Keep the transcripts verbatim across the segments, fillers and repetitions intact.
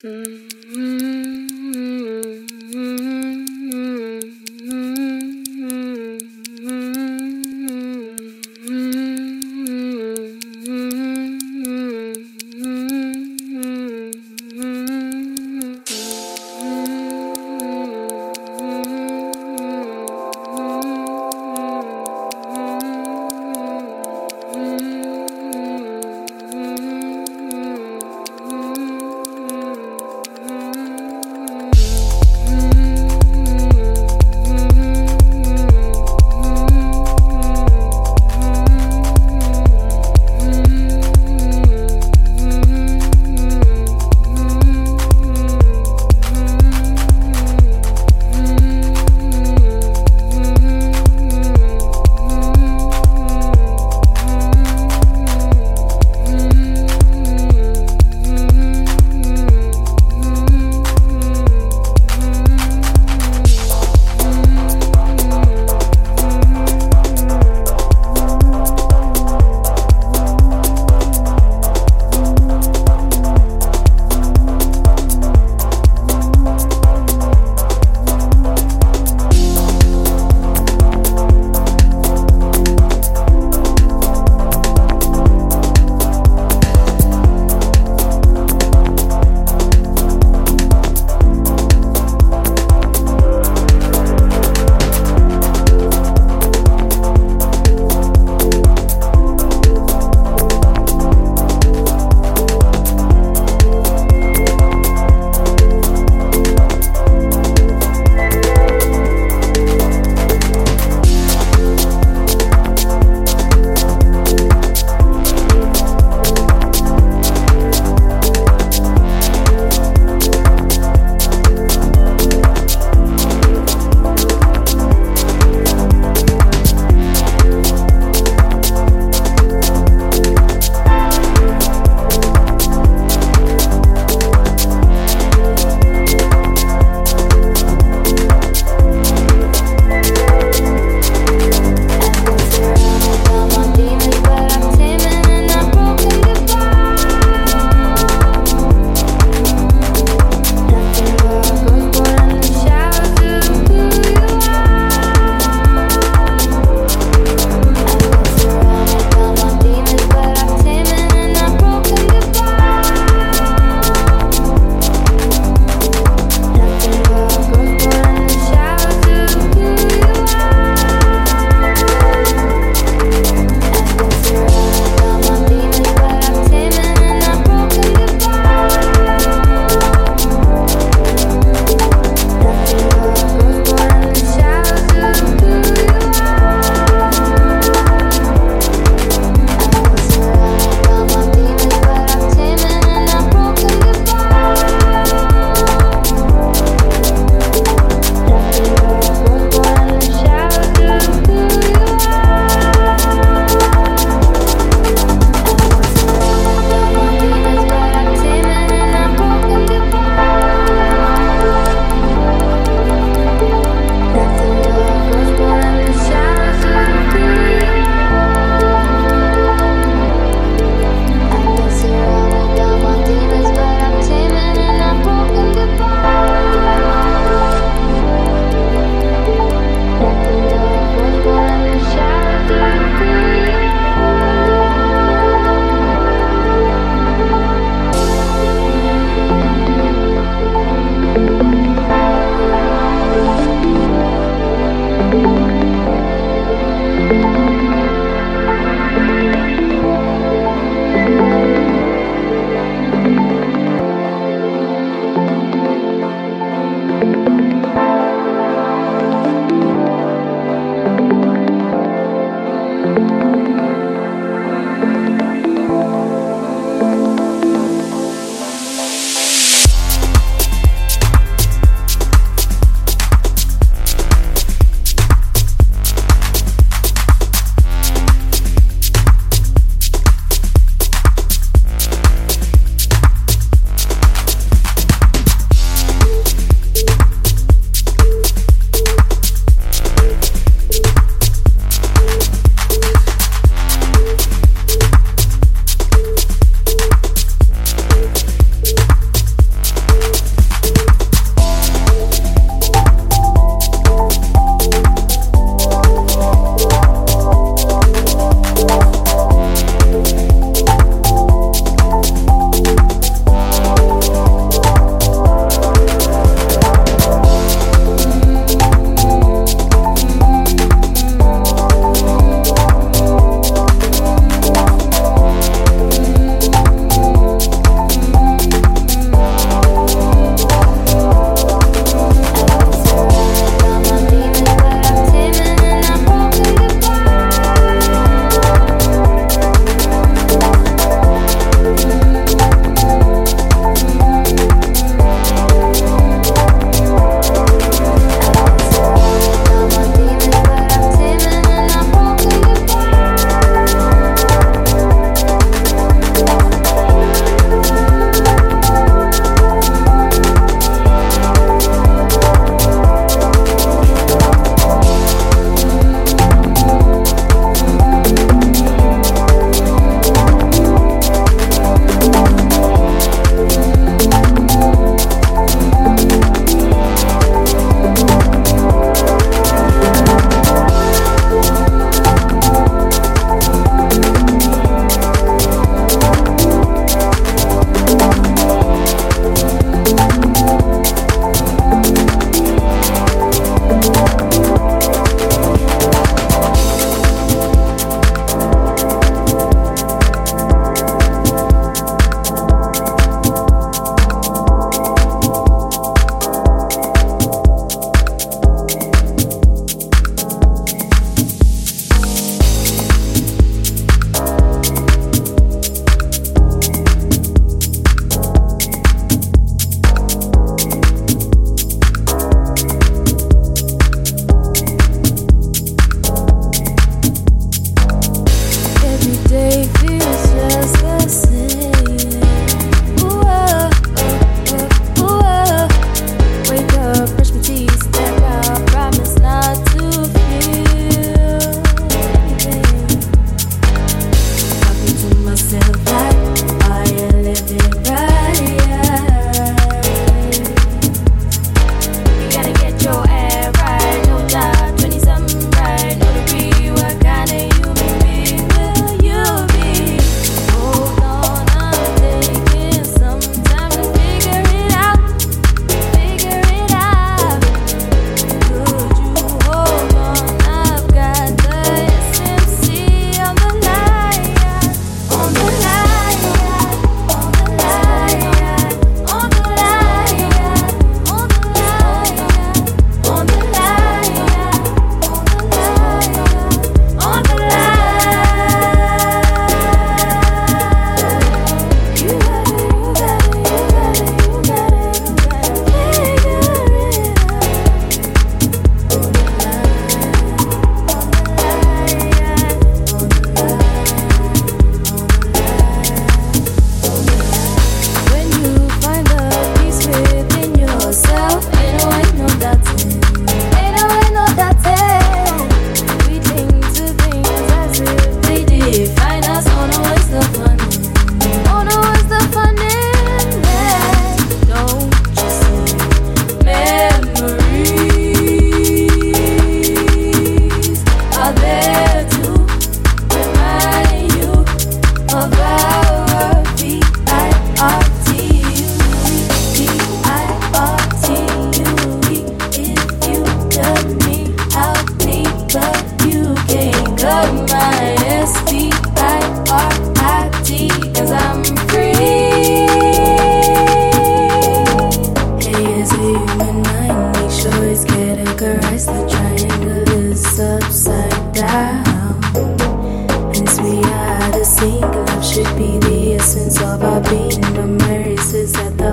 Mm-hmm.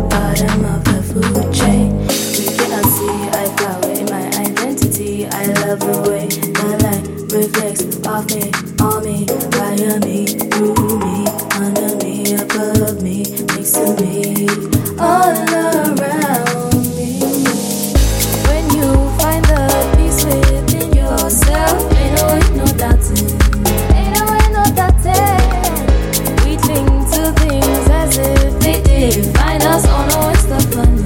bottom of the food chain. We cannot see, I fly away my identity. I love the way the light reflects off me, on me, via me, through me, under me, above me, next to me, all around me. When you find the peace within yourself, ain't no way, no doubting, ain't no way, no doubting. We think to things as if they define us, oh no, it's the funny.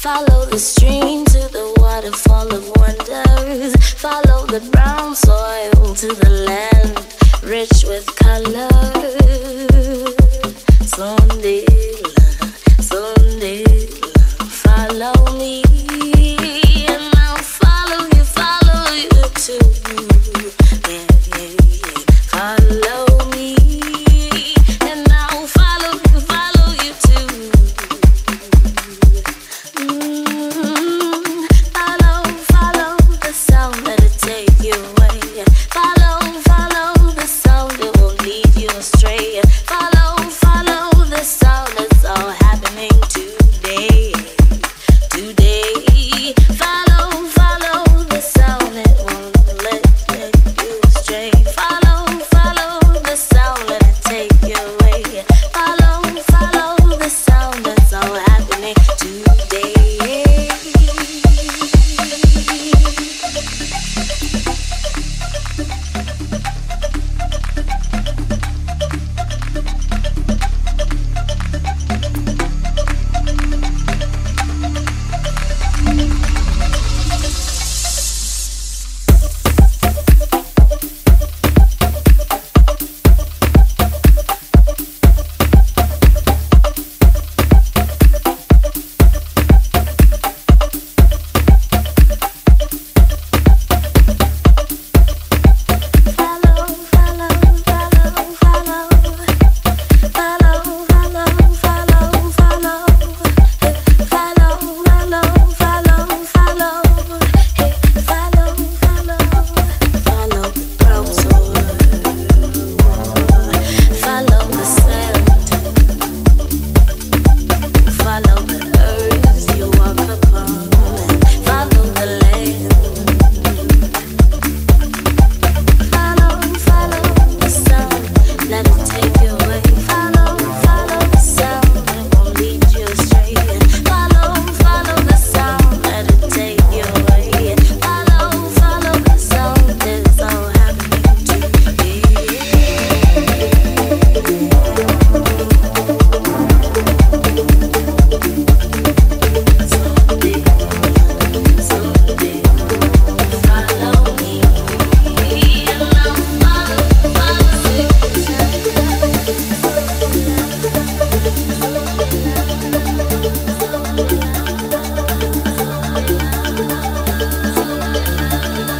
Follow the stream to the waterfall of wonders. Follow the brown soil to the land rich with color. Sondela, Sondela, follow me and I'll follow you, follow you too. Yeah, yeah, yeah.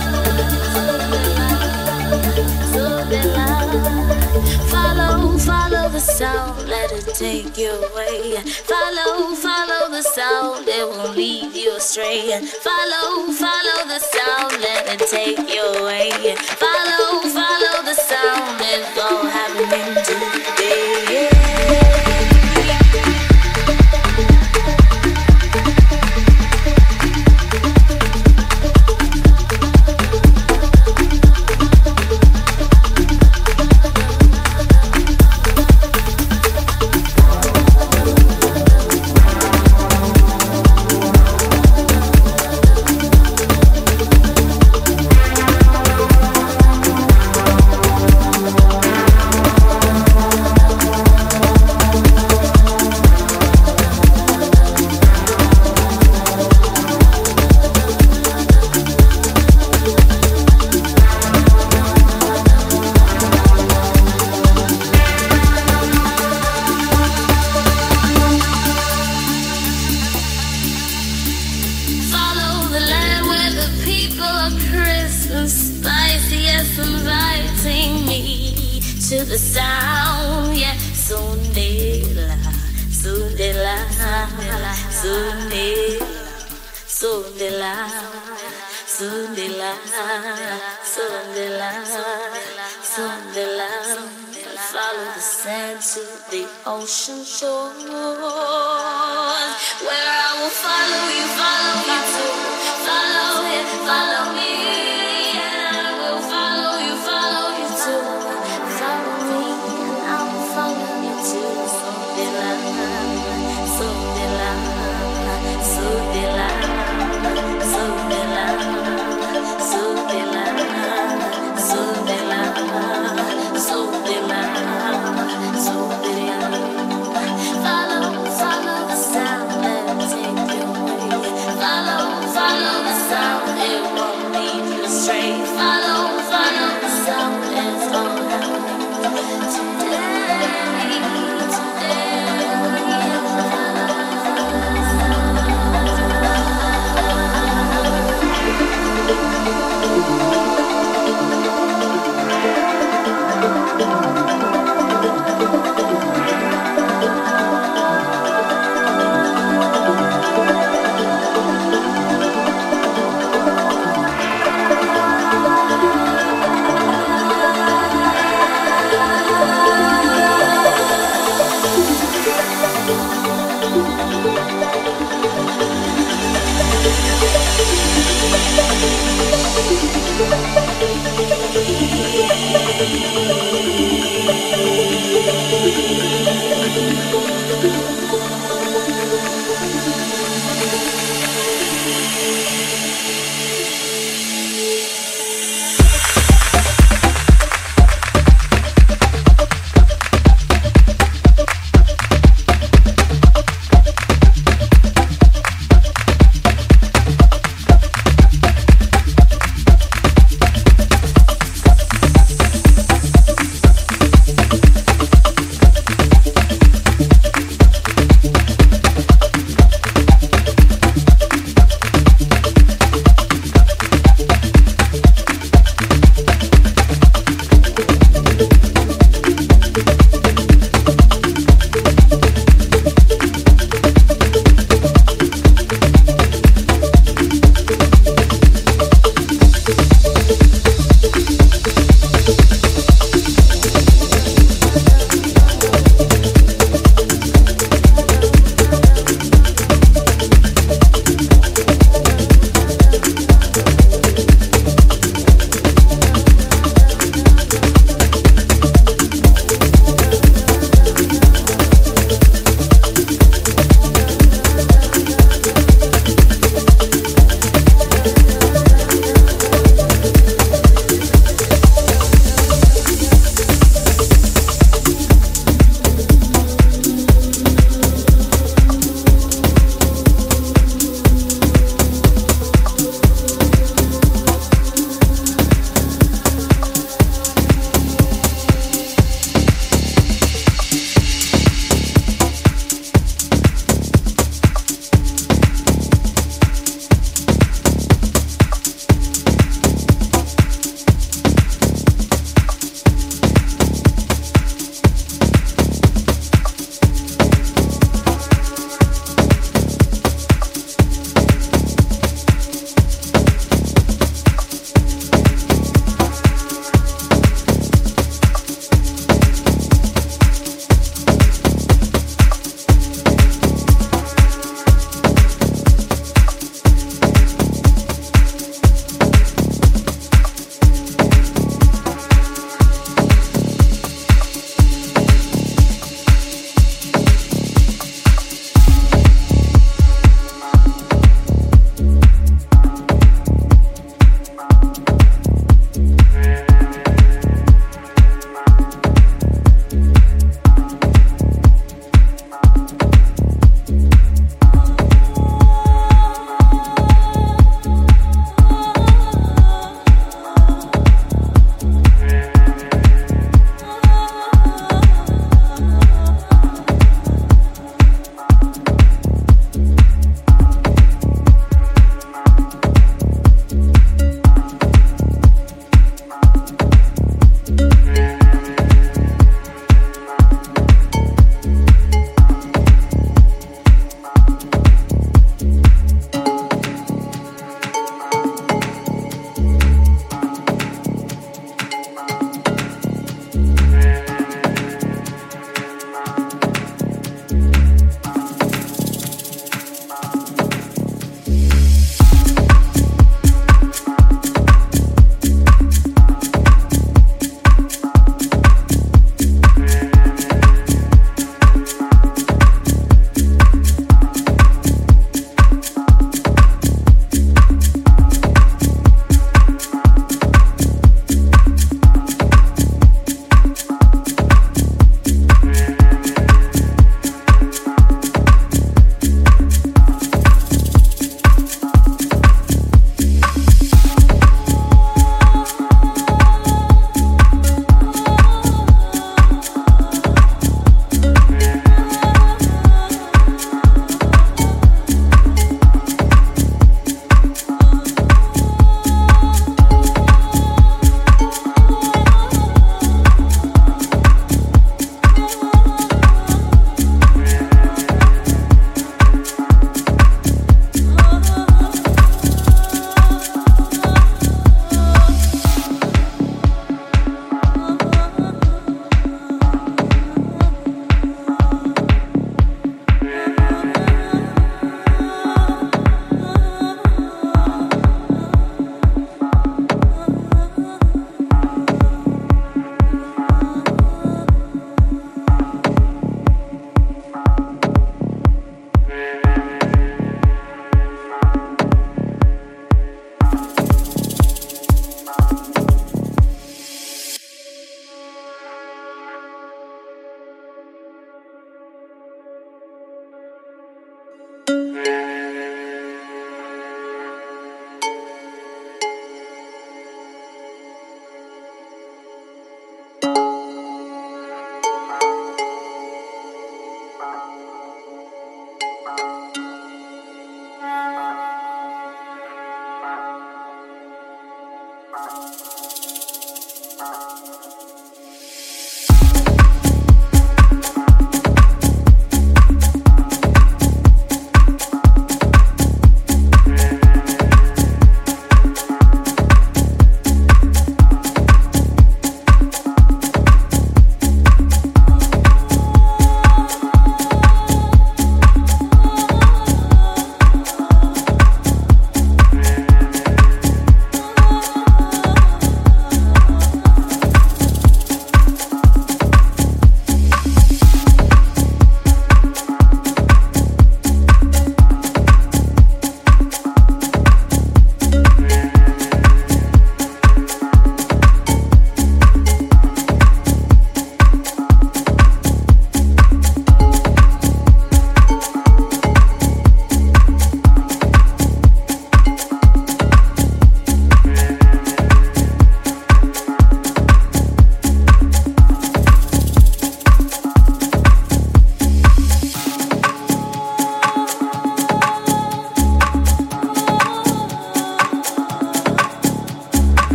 Follow me and I'll follow you, follow you too. Mm-hmm. Follow, follow the sound that'll take you away. Follow, follow the sound that won't lead you astray. Follow, follow the sound that's all happening today. Today, follow, follow the sound that won't let, let you stray. Follow, follow the sound that'll take you away. Follow, follow the sound that's all happening today. Follow, follow the sound, let it take you away. Follow, follow the sound, it won't lead you astray. Follow, follow the sound, let it take you away. Follow, follow the sound, it's all happening today. Crisp and spicy, yes, inviting me to the sound, yeah. Sondela, Sondela, Sondela, Sondela, Sondela, Sondela, Sondela. Follow the sand to the ocean shore, where I will follow you, follow you too. Follow him, follow me. Follow, follow the sound, let it take you away.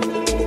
Thank you.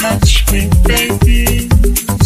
Touch me, baby.